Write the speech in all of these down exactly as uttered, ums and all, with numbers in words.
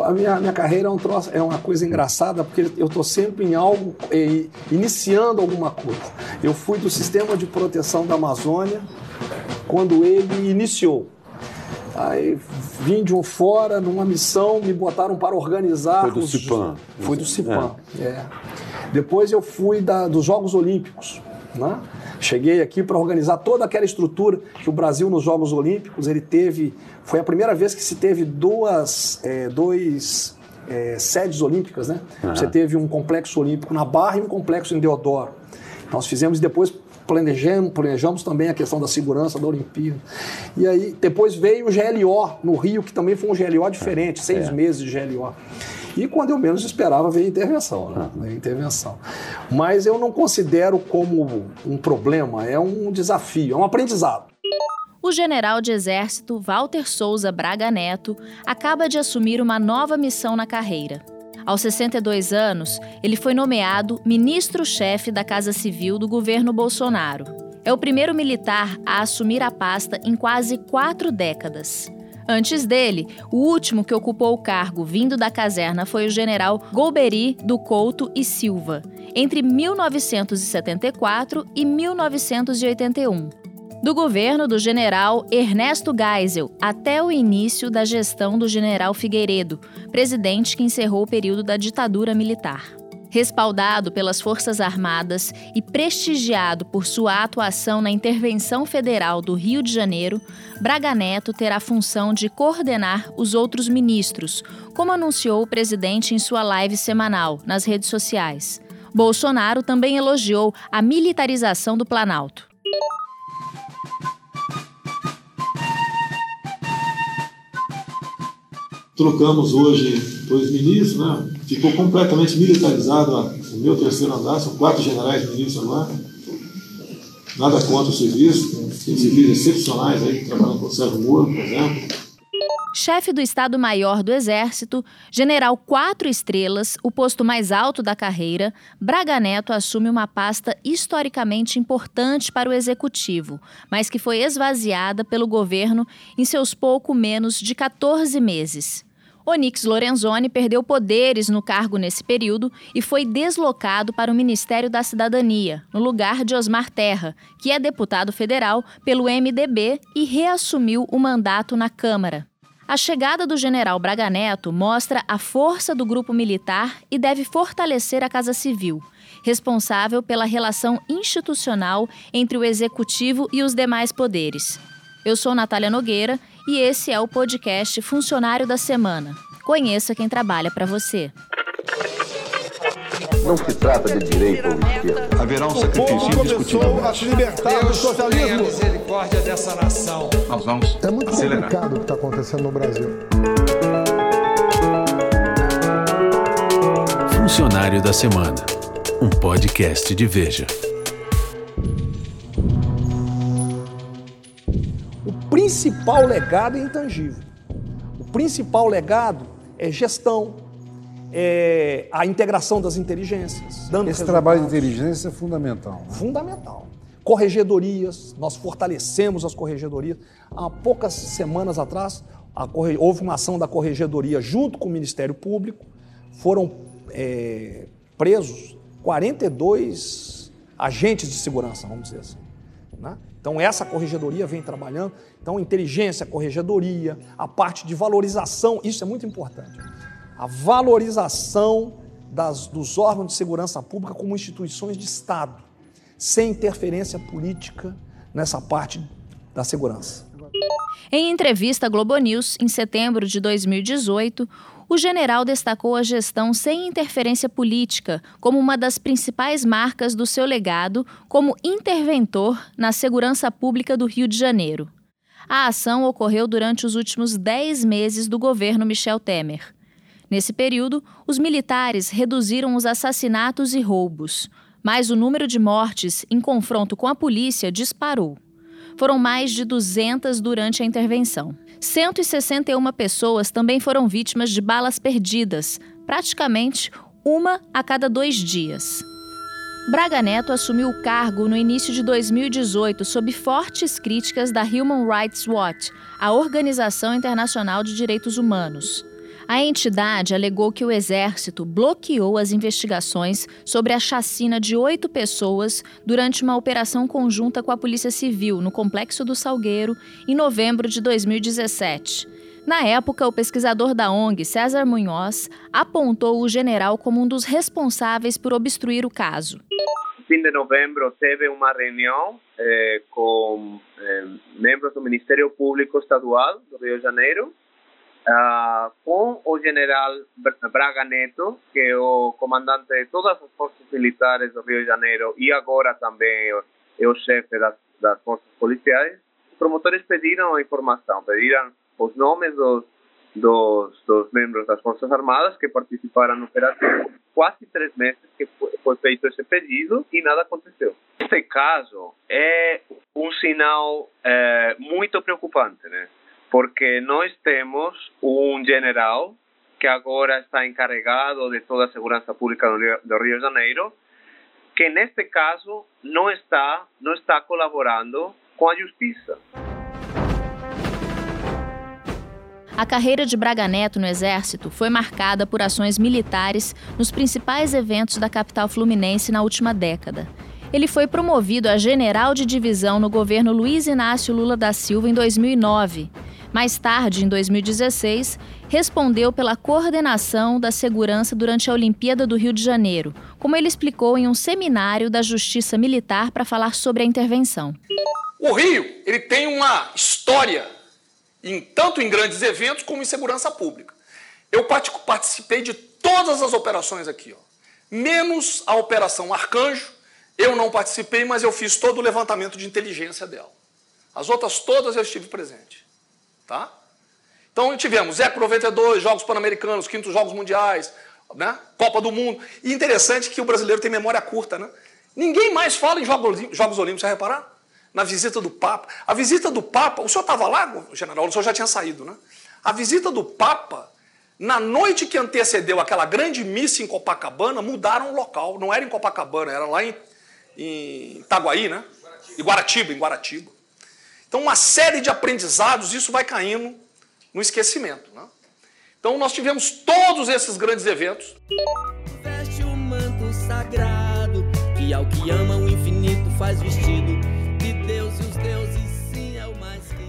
A minha, minha carreira é, um troço, é uma coisa engraçada, porque eu estou sempre em algo, eh, iniciando alguma coisa. Eu fui do Sistema de Proteção da Amazônia quando ele iniciou. Aí vim de um fora, numa missão, me botaram para organizar... Foi do os... Cipan. Foi do Cipan, é. é. Depois eu fui da, dos Jogos Olímpicos, né? Cheguei aqui para organizar toda aquela estrutura que o Brasil nos Jogos Olímpicos, ele teve... Foi a primeira vez que se teve duas é, dois, é, sedes olímpicas, né? Uhum. Você teve um complexo olímpico na Barra e um complexo em Deodoro. Nós fizemos depois... Planejamos, planejamos também a questão da segurança da Olimpíada. E aí, depois veio o G L O no Rio, que também foi um G L O diferente, é, seis é. meses de G L O. E quando eu menos esperava, veio a intervenção, né? Uhum. Veio a intervenção. Mas eu não considero como um problema, é um desafio, é um aprendizado. O general de Exército Walter Souza Braga Neto acaba de assumir uma nova missão na carreira. Aos sessenta e dois anos, ele foi nomeado ministro-chefe da Casa Civil do governo Bolsonaro. É o primeiro militar a assumir a pasta em quase quatro décadas. Antes dele, o último que ocupou o cargo vindo da caserna foi o general Golbery do Couto e Silva, entre mil novecentos e setenta e quatro e mil novecentos e oitenta e um. Do governo do general Ernesto Geisel até o início da gestão do general Figueiredo, presidente que encerrou o período da ditadura militar. Respaldado pelas Forças Armadas e prestigiado por sua atuação na intervenção federal do Rio de Janeiro, Braga Neto terá a função de coordenar os outros ministros, como anunciou o presidente em sua live semanal nas redes sociais. Bolsonaro também elogiou a militarização do Planalto. Trocamos hoje dois ministros, né? Ficou completamente militarizado o meu terceiro andar, são quatro generais ministros agora. Nada contra o serviço, tem civis excepcionais aí que trabalham com o César Munhoz, por exemplo. Chefe do Estado-Maior do Exército, general quatro estrelas, o posto mais alto da carreira, Braga Neto assume uma pasta historicamente importante para o Executivo, mas que foi esvaziada pelo governo em seus pouco menos de quatorze meses. Onyx Lorenzoni perdeu poderes no cargo nesse período e foi deslocado para o Ministério da Cidadania, no lugar de Osmar Terra, que é deputado federal pelo M D B e reassumiu o mandato na Câmara. A chegada do general Braga Neto mostra a força do grupo militar e deve fortalecer a Casa Civil, responsável pela relação institucional entre o Executivo e os demais poderes. Eu sou Natália Nogueira e esse é o podcast Funcionário da Semana. Conheça quem trabalha para você. Não se trata de direita ou esquerda. Haverá um sacrifício indiscutível. A se libertar do socialismo. Deus tenha misericórdia dessa nação. Nós vamos acelerar. É muito complicado o que está acontecendo no Brasil. Funcionário da Semana, um podcast de Veja. O principal legado é intangível. O principal legado é gestão. É a integração das inteligências. Dando Esse resultados. Trabalho de inteligência é fundamental. Né? Fundamental. Corregedorias, nós fortalecemos as corregedorias. Há poucas semanas atrás, a corre... houve uma ação da corregedoria junto com o Ministério Público. Foram é, presos quarenta e dois agentes de segurança, vamos dizer assim. Né? Então, essa corregedoria vem trabalhando. Então, inteligência, corregedoria, a parte de valorização, isso é muito importante. A valorização das, dos órgãos de segurança pública como instituições de Estado, sem interferência política nessa parte da segurança. Em entrevista à Globo News, em setembro de dois mil e dezoito, o general destacou a gestão sem interferência política como uma das principais marcas do seu legado como interventor na segurança pública do Rio de Janeiro. A ação ocorreu durante os últimos dez meses do governo Michel Temer. Nesse período, os militares reduziram os assassinatos e roubos, mas o número de mortes em confronto com a polícia disparou. Foram mais de duzentas durante a intervenção. cento e sessenta e uma pessoas também foram vítimas de balas perdidas, praticamente uma a cada dois dias. Braga Neto assumiu o cargo no início de dois mil e dezoito sob fortes críticas da Human Rights Watch, a Organização Internacional de Direitos Humanos. A entidade alegou que o Exército bloqueou as investigações sobre a chacina de oito pessoas durante uma operação conjunta com a Polícia Civil no Complexo do Salgueiro, em novembro de dois mil e dezessete. Na época, o pesquisador da ONG, César Munhoz, apontou o general como um dos responsáveis por obstruir o caso. No fim de novembro, teve uma reunião eh, com eh, membros do Ministério Público Estadual do Rio de Janeiro, ah, com o general Braga Neto, que é o comandante de todas as forças militares do Rio de Janeiro e agora também é o chefe das, das forças policiais. Os promotores pediram a informação, pediram os nomes dos, dos, dos membros das Forças Armadas que participaram na operação. Quase três meses que foi feito esse pedido e nada aconteceu. Este caso é um sinal é, muito preocupante, né? Porque nós temos um general que agora está encarregado de toda a segurança pública do Rio, do Rio de Janeiro, que neste caso não está, não está colaborando com a justiça. A carreira de Braga Neto no Exército foi marcada por ações militares nos principais eventos da capital fluminense na última década. Ele foi promovido a general de divisão no governo Luiz Inácio Lula da Silva em dois mil e nove. Mais tarde, em dois mil e dezesseis, respondeu pela coordenação da segurança durante a Olimpíada do Rio de Janeiro, como ele explicou em um seminário da Justiça Militar para falar sobre a intervenção. O Rio, ele tem uma história Em, tanto em grandes eventos como em segurança pública. Eu participei de todas as operações aqui, ó, menos a Operação Arcanjo. Eu não participei, mas eu fiz todo o levantamento de inteligência dela. As outras todas eu estive presente. Tá? Então tivemos Eco noventa e dois, Jogos Pan-Americanos, Quintos Jogos Mundiais, né? Copa do Mundo. E interessante que o brasileiro tem memória curta, né? Ninguém mais fala em Jogos Olímpicos, você vai reparar? Na visita do Papa. A visita do Papa... O senhor estava lá, general? O senhor já tinha saído, né? A visita do Papa, na noite que antecedeu aquela grande missa em Copacabana, mudaram o local. Não era em Copacabana, era lá em, em Itaguaí, né? Em Guaratiba, em Guaratiba. Então, uma série de aprendizados, isso vai caindo no esquecimento, né? Então, nós tivemos todos esses grandes eventos. Veste o manto sagrado, que ao que ama o infinito faz vestido.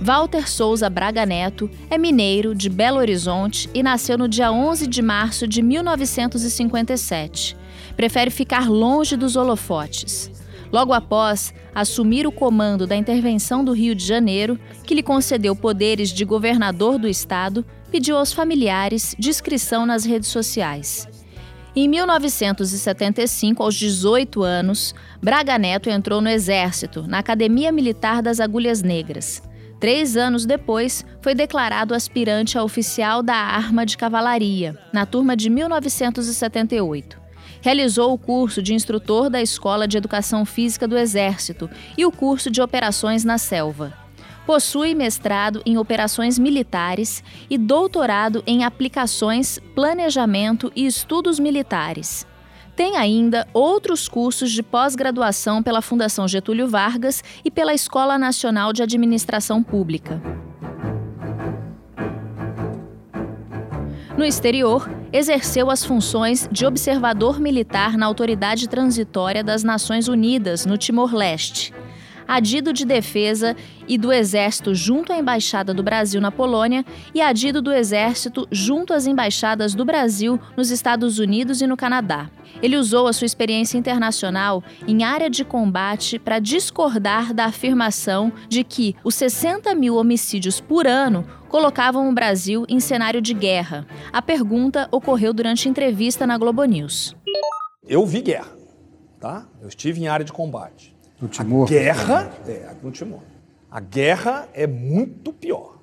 Walter Souza Braga Neto é mineiro de Belo Horizonte e nasceu no dia onze de março de mil novecentos e cinquenta e sete. Prefere ficar longe dos holofotes. Logo após assumir o comando da intervenção do Rio de Janeiro, que lhe concedeu poderes de governador do estado, pediu aos familiares discrição nas redes sociais. Em mil novecentos e setenta e cinco, aos dezoito anos, Braga Neto entrou no Exército, na Academia Militar das Agulhas Negras. Três anos depois, foi declarado aspirante a oficial da Arma de Cavalaria, na turma de mil novecentos e setenta e oito. Realizou o curso de instrutor da Escola de Educação Física do Exército e o curso de Operações na Selva. Possui mestrado em operações militares e doutorado em aplicações, planejamento e estudos militares. Tem ainda outros cursos de pós-graduação pela Fundação Getúlio Vargas e pela Escola Nacional de Administração Pública. No exterior, exerceu as funções de observador militar na Autoridade Transitória das Nações Unidas, no Timor-Leste. Adido de Defesa e do Exército junto à Embaixada do Brasil na Polônia e adido do Exército junto às Embaixadas do Brasil nos Estados Unidos e no Canadá. Ele usou a sua experiência internacional em área de combate para discordar da afirmação de que os sessenta mil homicídios por ano colocavam o Brasil em cenário de guerra. A pergunta ocorreu durante entrevista na Globo News. Eu vi guerra, tá? Eu estive em área de combate. No Timor. A guerra, é, no Timor. A guerra é muito pior,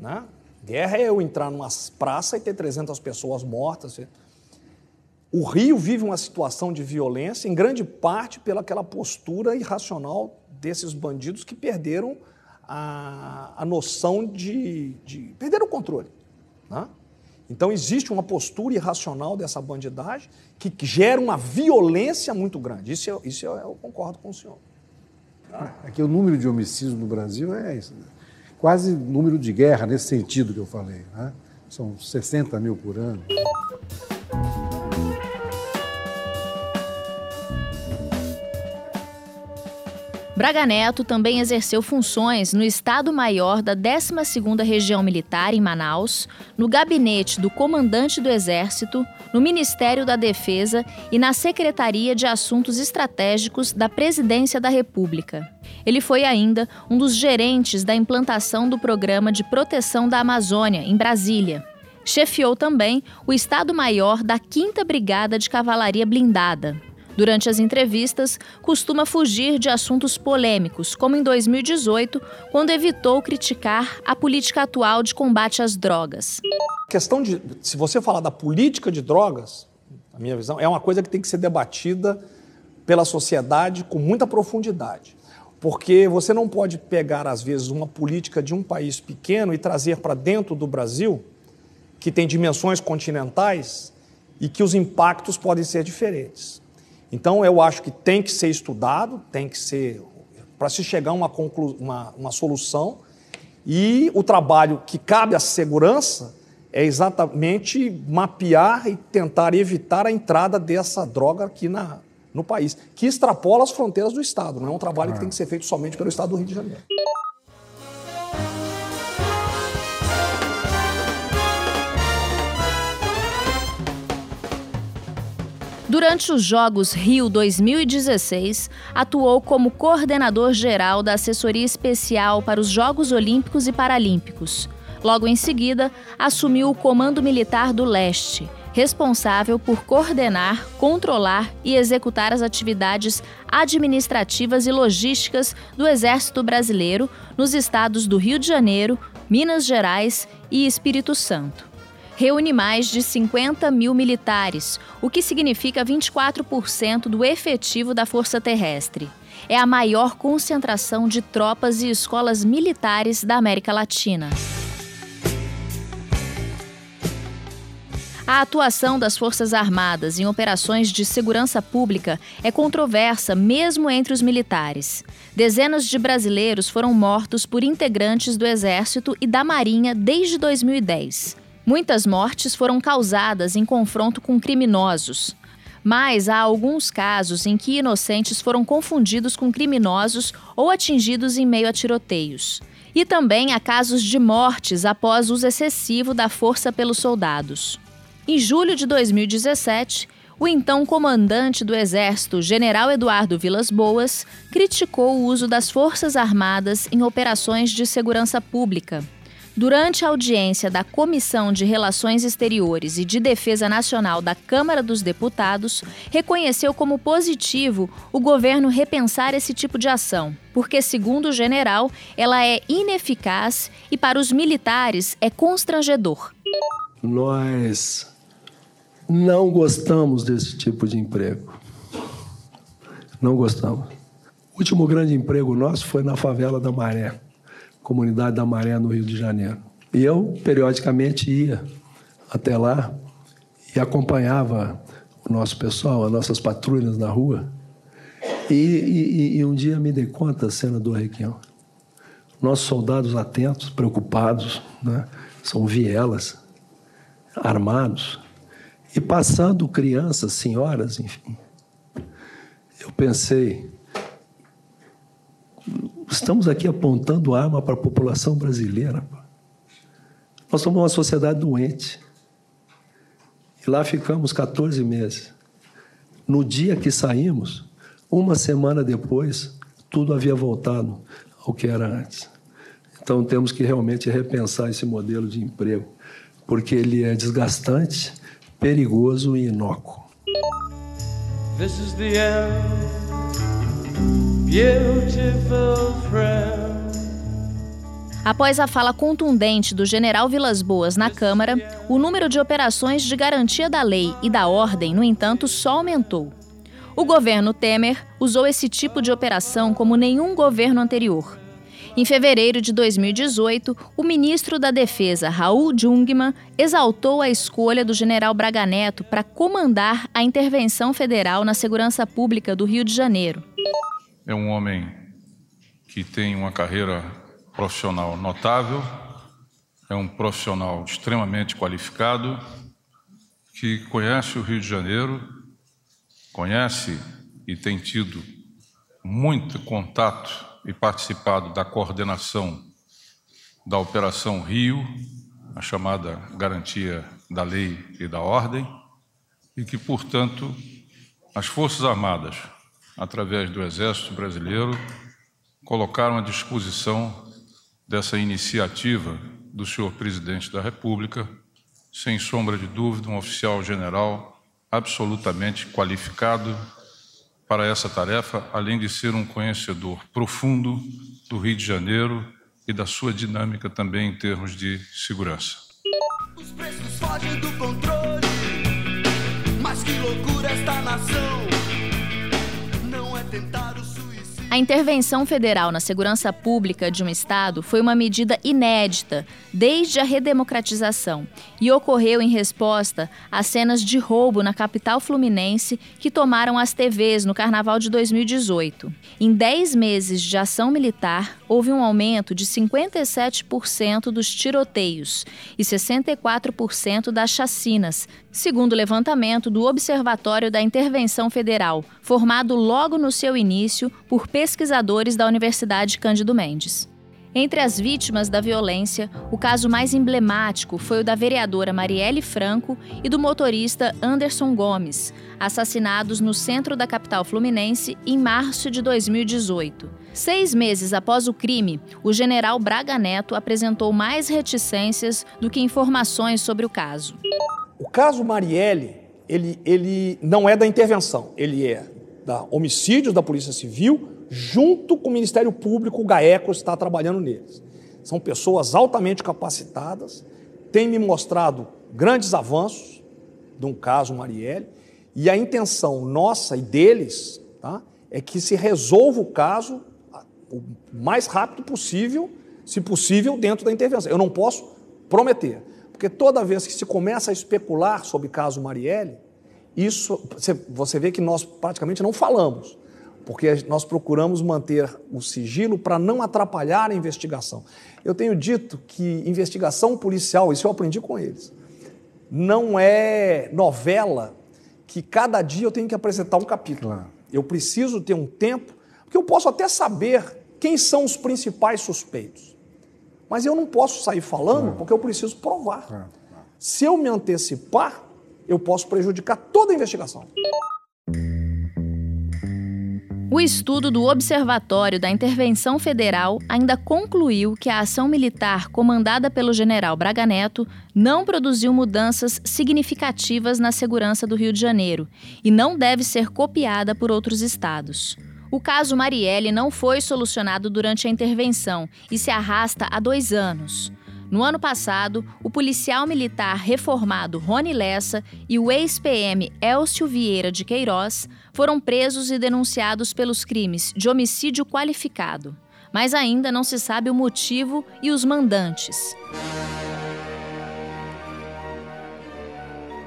né? Guerra é eu entrar numa praça e ter trezentas pessoas mortas. O Rio vive uma situação de violência, em grande parte pela aquela postura irracional desses bandidos que perderam a, a noção de, de... perderam o controle, né? Então, existe uma postura irracional dessa bandidagem que gera uma violência muito grande. Isso eu, isso eu, eu concordo com o senhor. Ah. É que o número de homicídios no Brasil é isso, né? Quase número de guerra, nesse sentido que eu falei, né? São sessenta mil por ano. Braga Neto também exerceu funções no Estado-Maior da décima segunda Região Militar, em Manaus, no gabinete do Comandante do Exército, no Ministério da Defesa e na Secretaria de Assuntos Estratégicos da Presidência da República. Ele foi ainda um dos gerentes da implantação do Programa de Proteção da Amazônia, em Brasília. Chefiou também o Estado-Maior da quinta Brigada de Cavalaria Blindada. Durante as entrevistas, costuma fugir de assuntos polêmicos, como em dois mil e dezoito, quando evitou criticar a política atual de combate às drogas. A questão de, se você falar da política de drogas, na minha visão, é uma coisa que tem que ser debatida pela sociedade com muita profundidade. Porque você não pode pegar, às vezes, uma política de um país pequeno e trazer para dentro do Brasil, que tem dimensões continentais e que os impactos podem ser diferentes. Então, eu acho que tem que ser estudado, tem que ser para se chegar a uma, conclu, uma, uma solução. E o trabalho que cabe à segurança é exatamente mapear e tentar evitar a entrada dessa droga aqui na, no país, que extrapola as fronteiras do Estado. Não é um trabalho que tem que ser feito somente pelo Estado do Rio de Janeiro. Durante os Jogos Rio dois mil e dezesseis, atuou como coordenador-geral da Assessoria Especial para os Jogos Olímpicos e Paralímpicos. Logo em seguida, assumiu o Comando Militar do Leste, responsável por coordenar, controlar e executar as atividades administrativas e logísticas do Exército Brasileiro nos estados do Rio de Janeiro, Minas Gerais e Espírito Santo. Reúne mais de cinquenta mil militares, o que significa vinte e quatro por cento do efetivo da Força Terrestre. É a maior concentração de tropas e escolas militares da América Latina. A atuação das Forças Armadas em operações de segurança pública é controversa mesmo entre os militares. Dezenas de brasileiros foram mortos por integrantes do Exército e da Marinha desde dois mil e dez. Muitas mortes foram causadas em confronto com criminosos. Mas há alguns casos em que inocentes foram confundidos com criminosos ou atingidos em meio a tiroteios. E também há casos de mortes após uso excessivo da força pelos soldados. Em julho de dois mil e dezessete, o então comandante do Exército, General Eduardo Vilas Boas, criticou o uso das Forças Armadas em operações de segurança pública. Durante a audiência da Comissão de Relações Exteriores e de Defesa Nacional da Câmara dos Deputados, reconheceu como positivo o governo repensar esse tipo de ação, porque, segundo o general, ela é ineficaz e, para os militares, é constrangedor. Nós não gostamos desse tipo de emprego. Não gostamos. O último grande emprego nosso foi na favela da Maré. Comunidade da Maré, no Rio de Janeiro. E eu, periodicamente, ia até lá e acompanhava o nosso pessoal, as nossas patrulhas na rua. E, e, e um dia me dei conta da cena do Requião. Nossos soldados atentos, preocupados, né? São vielas, armados, e passando crianças, senhoras, enfim. Eu pensei... Estamos aqui apontando arma para a população brasileira. Nós somos uma sociedade doente. E lá ficamos catorze meses. No dia que saímos, uma semana depois, tudo havia voltado ao que era antes. Então temos que realmente repensar esse modelo de emprego, porque ele é desgastante, perigoso e inócuo. This is the end. Beautiful friend. Após a fala contundente do general Vilas Boas na Câmara, o número de operações de garantia da lei e da ordem, no entanto, só aumentou. O governo Temer usou esse tipo de operação como nenhum governo anterior. Em fevereiro de dois mil e dezoito, o ministro da Defesa, Raul Jungmann, exaltou a escolha do general Braga Neto para comandar a intervenção federal na segurança pública do Rio de Janeiro. É um homem que tem uma carreira profissional notável, é um profissional extremamente qualificado que conhece o Rio de Janeiro, conhece e tem tido muito contato e participado da coordenação da Operação Rio, a chamada Garantia da Lei e da Ordem, e que, portanto, as Forças Armadas, através do Exército Brasileiro, colocaram à disposição dessa iniciativa do senhor presidente da República, sem sombra de dúvida, um oficial general absolutamente qualificado para essa tarefa, além de ser um conhecedor profundo do Rio de Janeiro e da sua dinâmica também em termos de segurança. Os preços fogem do controle, mas que loucura esta nação, não é tentar o suicídio. A intervenção federal na segurança pública de um Estado foi uma medida inédita desde a redemocratização e ocorreu em resposta a cenas de roubo na capital fluminense que tomaram as T Vs no Carnaval de dois mil e dezoito. Em dez meses de ação militar, houve um aumento de cinquenta e sete por cento dos tiroteios e sessenta e quatro por cento das chacinas, segundo o levantamento do Observatório da Intervenção Federal, formado logo no seu início por pesquisadores da Universidade Cândido Mendes. Entre as vítimas da violência, o caso mais emblemático foi o da vereadora Marielle Franco e do motorista Anderson Gomes, assassinados no centro da capital fluminense em março de dois mil e dezoito. Seis meses após o crime, o general Braga Neto apresentou mais reticências do que informações sobre o caso. O caso Marielle, ele, ele não é da intervenção, ele é da homicídios da Polícia Civil, junto com o Ministério Público, o GAECO está trabalhando neles. São pessoas altamente capacitadas, têm me mostrado grandes avanços de um caso Marielle, e a intenção nossa e deles, tá, é que se resolva o caso o mais rápido possível, se possível, dentro da intervenção. Eu não posso prometer. Porque toda vez que se começa a especular sobre o caso Marielle, isso, você vê que nós praticamente não falamos, porque nós procuramos manter o sigilo para não atrapalhar a investigação. Eu tenho dito que investigação policial, isso eu aprendi com eles, não é novela que cada dia eu tenho que apresentar um capítulo. Claro. Eu preciso ter um tempo, porque eu posso até saber quem são os principais suspeitos. Mas eu não posso sair falando porque eu preciso provar. Se eu me antecipar, eu posso prejudicar toda a investigação. O estudo do Observatório da Intervenção Federal ainda concluiu que a ação militar comandada pelo general Braga Neto não produziu mudanças significativas na segurança do Rio de Janeiro e não deve ser copiada por outros estados. O caso Marielle não foi solucionado durante a intervenção e se arrasta há dois anos. No ano passado, o policial militar reformado Rony Lessa e o ex-P M Elcio Vieira de Queiroz foram presos e denunciados pelos crimes de homicídio qualificado. Mas ainda não se sabe o motivo e os mandantes.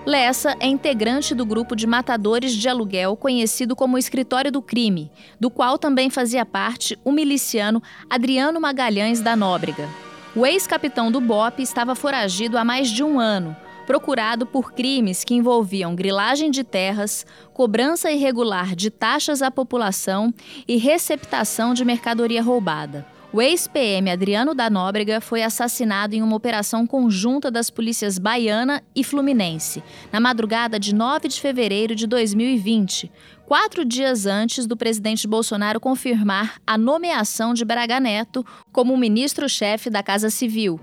Lessa é integrante do grupo de matadores de aluguel conhecido como Escritório do Crime, do qual também fazia parte o miliciano Adriano Magalhães da Nóbrega. O ex-capitão do BOPE estava foragido há mais de um ano, procurado por crimes que envolviam grilagem de terras, cobrança irregular de taxas à população e receptação de mercadoria roubada. O ex-P M Adriano da Nóbrega foi assassinado em uma operação conjunta das polícias baiana e fluminense, na madrugada de nove de fevereiro de dois mil e vinte, quatro dias antes do presidente Bolsonaro confirmar a nomeação de Braga Neto como ministro-chefe da Casa Civil.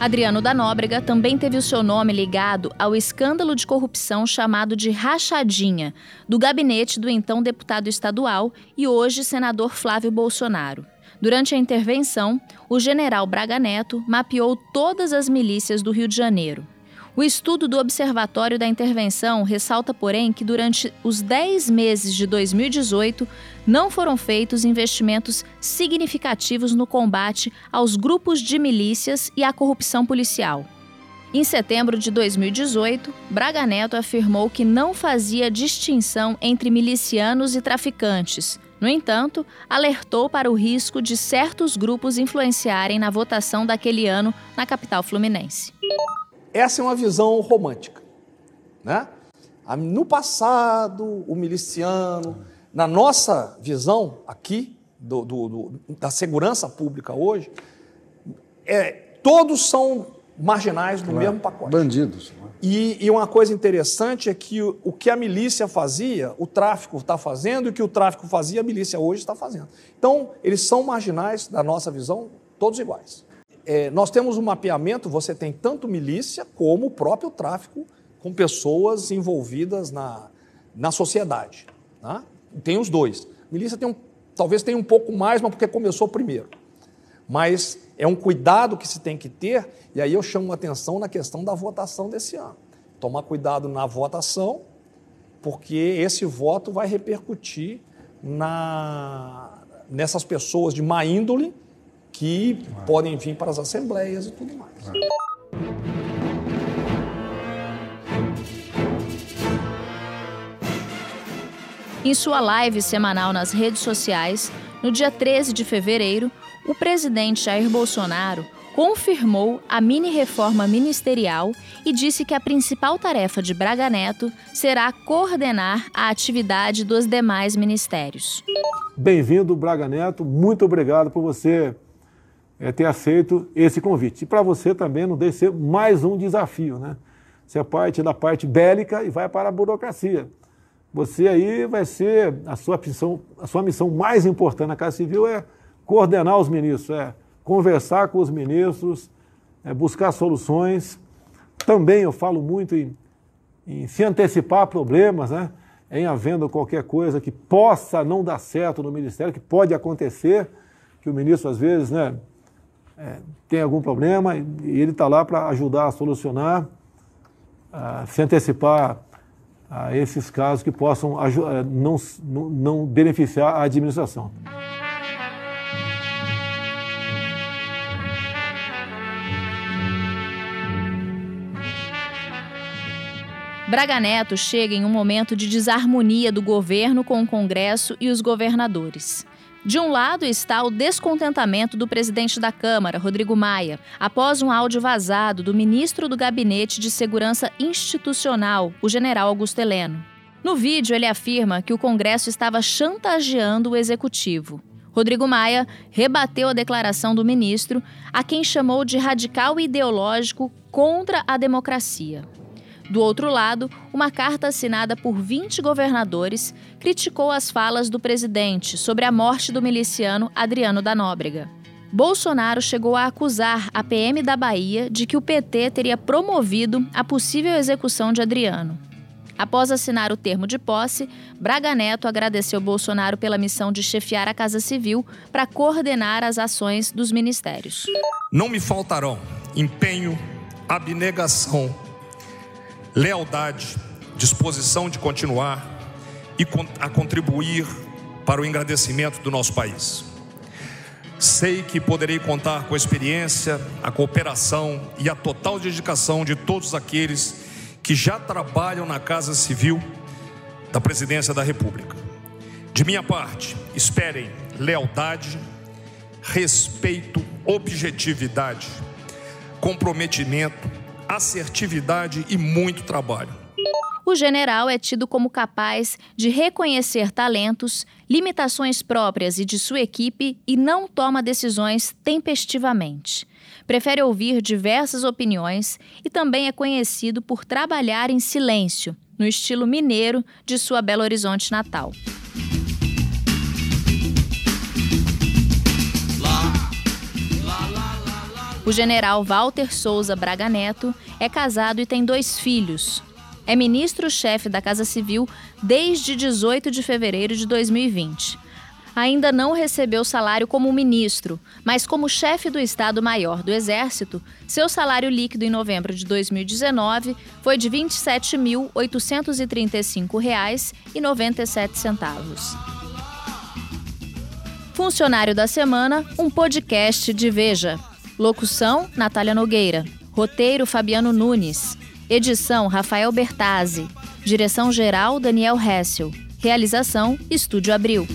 Adriano da Nóbrega também teve o seu nome ligado ao escândalo de corrupção chamado de Rachadinha, do gabinete do então deputado estadual e hoje senador Flávio Bolsonaro. Durante a intervenção, o general Braga Neto mapeou todas as milícias do Rio de Janeiro. O estudo do Observatório da Intervenção ressalta, porém, que durante os dez meses de dois mil e dezoito não foram feitos investimentos significativos no combate aos grupos de milícias e à corrupção policial. Em setembro de dois mil e dezoito, Braga Neto afirmou que não fazia distinção entre milicianos e traficantes, No entanto, alertou para o risco de certos grupos influenciarem na votação daquele ano na capital fluminense. Essa é uma visão romântica, né? No passado, o miliciano, na nossa visão aqui do, do, do, da segurança pública hoje, é, todos são marginais do claro, mesmo pacote. Bandidos. E, e uma coisa interessante é que o, o que a milícia fazia, o tráfico está fazendo, e o que o tráfico fazia, a milícia hoje está fazendo. Então, eles são marginais, da nossa visão, todos iguais. É, nós temos um mapeamento, você tem tanto milícia como o próprio tráfico com pessoas envolvidas na, na sociedade. Tá? Tem os dois. Milícia tem um, talvez tenha um pouco mais, mas porque começou primeiro. Mas é um cuidado que se tem que ter, e aí eu chamo a atenção na questão da votação desse ano. Tomar cuidado na votação, porque esse voto vai repercutir na, nessas pessoas de má índole que ah. podem vir para as assembleias e tudo mais. Ah. Em sua live semanal nas redes sociais, no dia treze de fevereiro, o presidente Jair Bolsonaro confirmou a mini-reforma ministerial e disse que a principal tarefa de Braga Neto será coordenar a atividade dos demais ministérios. Bem-vindo, Braga Neto. Muito obrigado por você ter aceito esse convite. E para você também não deixe ser mais um desafio, né? Você parte da parte bélica e vai para a burocracia. Você aí vai ser, a sua, missão, a sua missão mais importante na Casa Civil é coordenar os ministros, é conversar com os ministros, é buscar soluções. Também eu falo muito em, em se antecipar a problemas, né? Em havendo qualquer coisa que possa não dar certo no ministério, que pode acontecer, que o ministro às vezes, né, é, tem algum problema e, e ele está lá para ajudar a solucionar, a se antecipar a esses casos que possam não, não beneficiar a administração. Braga Neto chega em um momento de desarmonia do governo com o Congresso e os governadores. De um lado está o descontentamento do presidente da Câmara, Rodrigo Maia, após um áudio vazado do ministro do Gabinete de Segurança Institucional, o general Augusto Heleno. No vídeo, ele afirma que o Congresso estava chantageando o Executivo. Rodrigo Maia rebateu a declaração do ministro, a quem chamou de radical ideológico contra a democracia. Do outro lado, uma carta assinada por vinte governadores criticou as falas do presidente sobre a morte do miliciano Adriano da Nóbrega. Bolsonaro chegou a acusar a P M da Bahia de que o P T teria promovido a possível execução de Adriano. Após assinar o termo de posse, Braga Neto agradeceu Bolsonaro pela missão de chefiar a Casa Civil para coordenar as ações dos ministérios. Não me faltarão empenho, abnegação, lealdade, disposição de continuar e a contribuir para o engrandecimento do nosso país. Sei que poderei contar com a experiência, a cooperação e a total dedicação de todos aqueles que já trabalham na Casa Civil da Presidência da República. De minha parte, esperem lealdade, respeito, objetividade, comprometimento, assertividade e muito trabalho. O general é tido como capaz de reconhecer talentos, limitações próprias e de sua equipe e não toma decisões tempestivamente. Prefere ouvir diversas opiniões e também é conhecido por trabalhar em silêncio, no estilo mineiro de sua Belo Horizonte natal. O general Walter Souza Braga Neto é casado e tem dois filhos. É ministro-chefe da Casa Civil desde dezoito de fevereiro de dois mil e vinte. Ainda não recebeu salário como ministro, mas como chefe do Estado-Maior do Exército, seu salário líquido em novembro de dois mil e dezenove foi de vinte e sete mil oitocentos e trinta e cinco reais e noventa e sete centavos. Funcionário da Semana, um podcast de Veja. Locução, Natália Nogueira. Roteiro, Fabiano Nunes. Edição, Rafael Bertazzi. Direção-geral, Daniel Hessel. Realização, Estúdio Abril.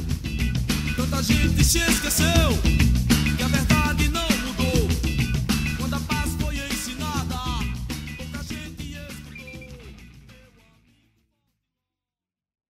hoje te esqueceu.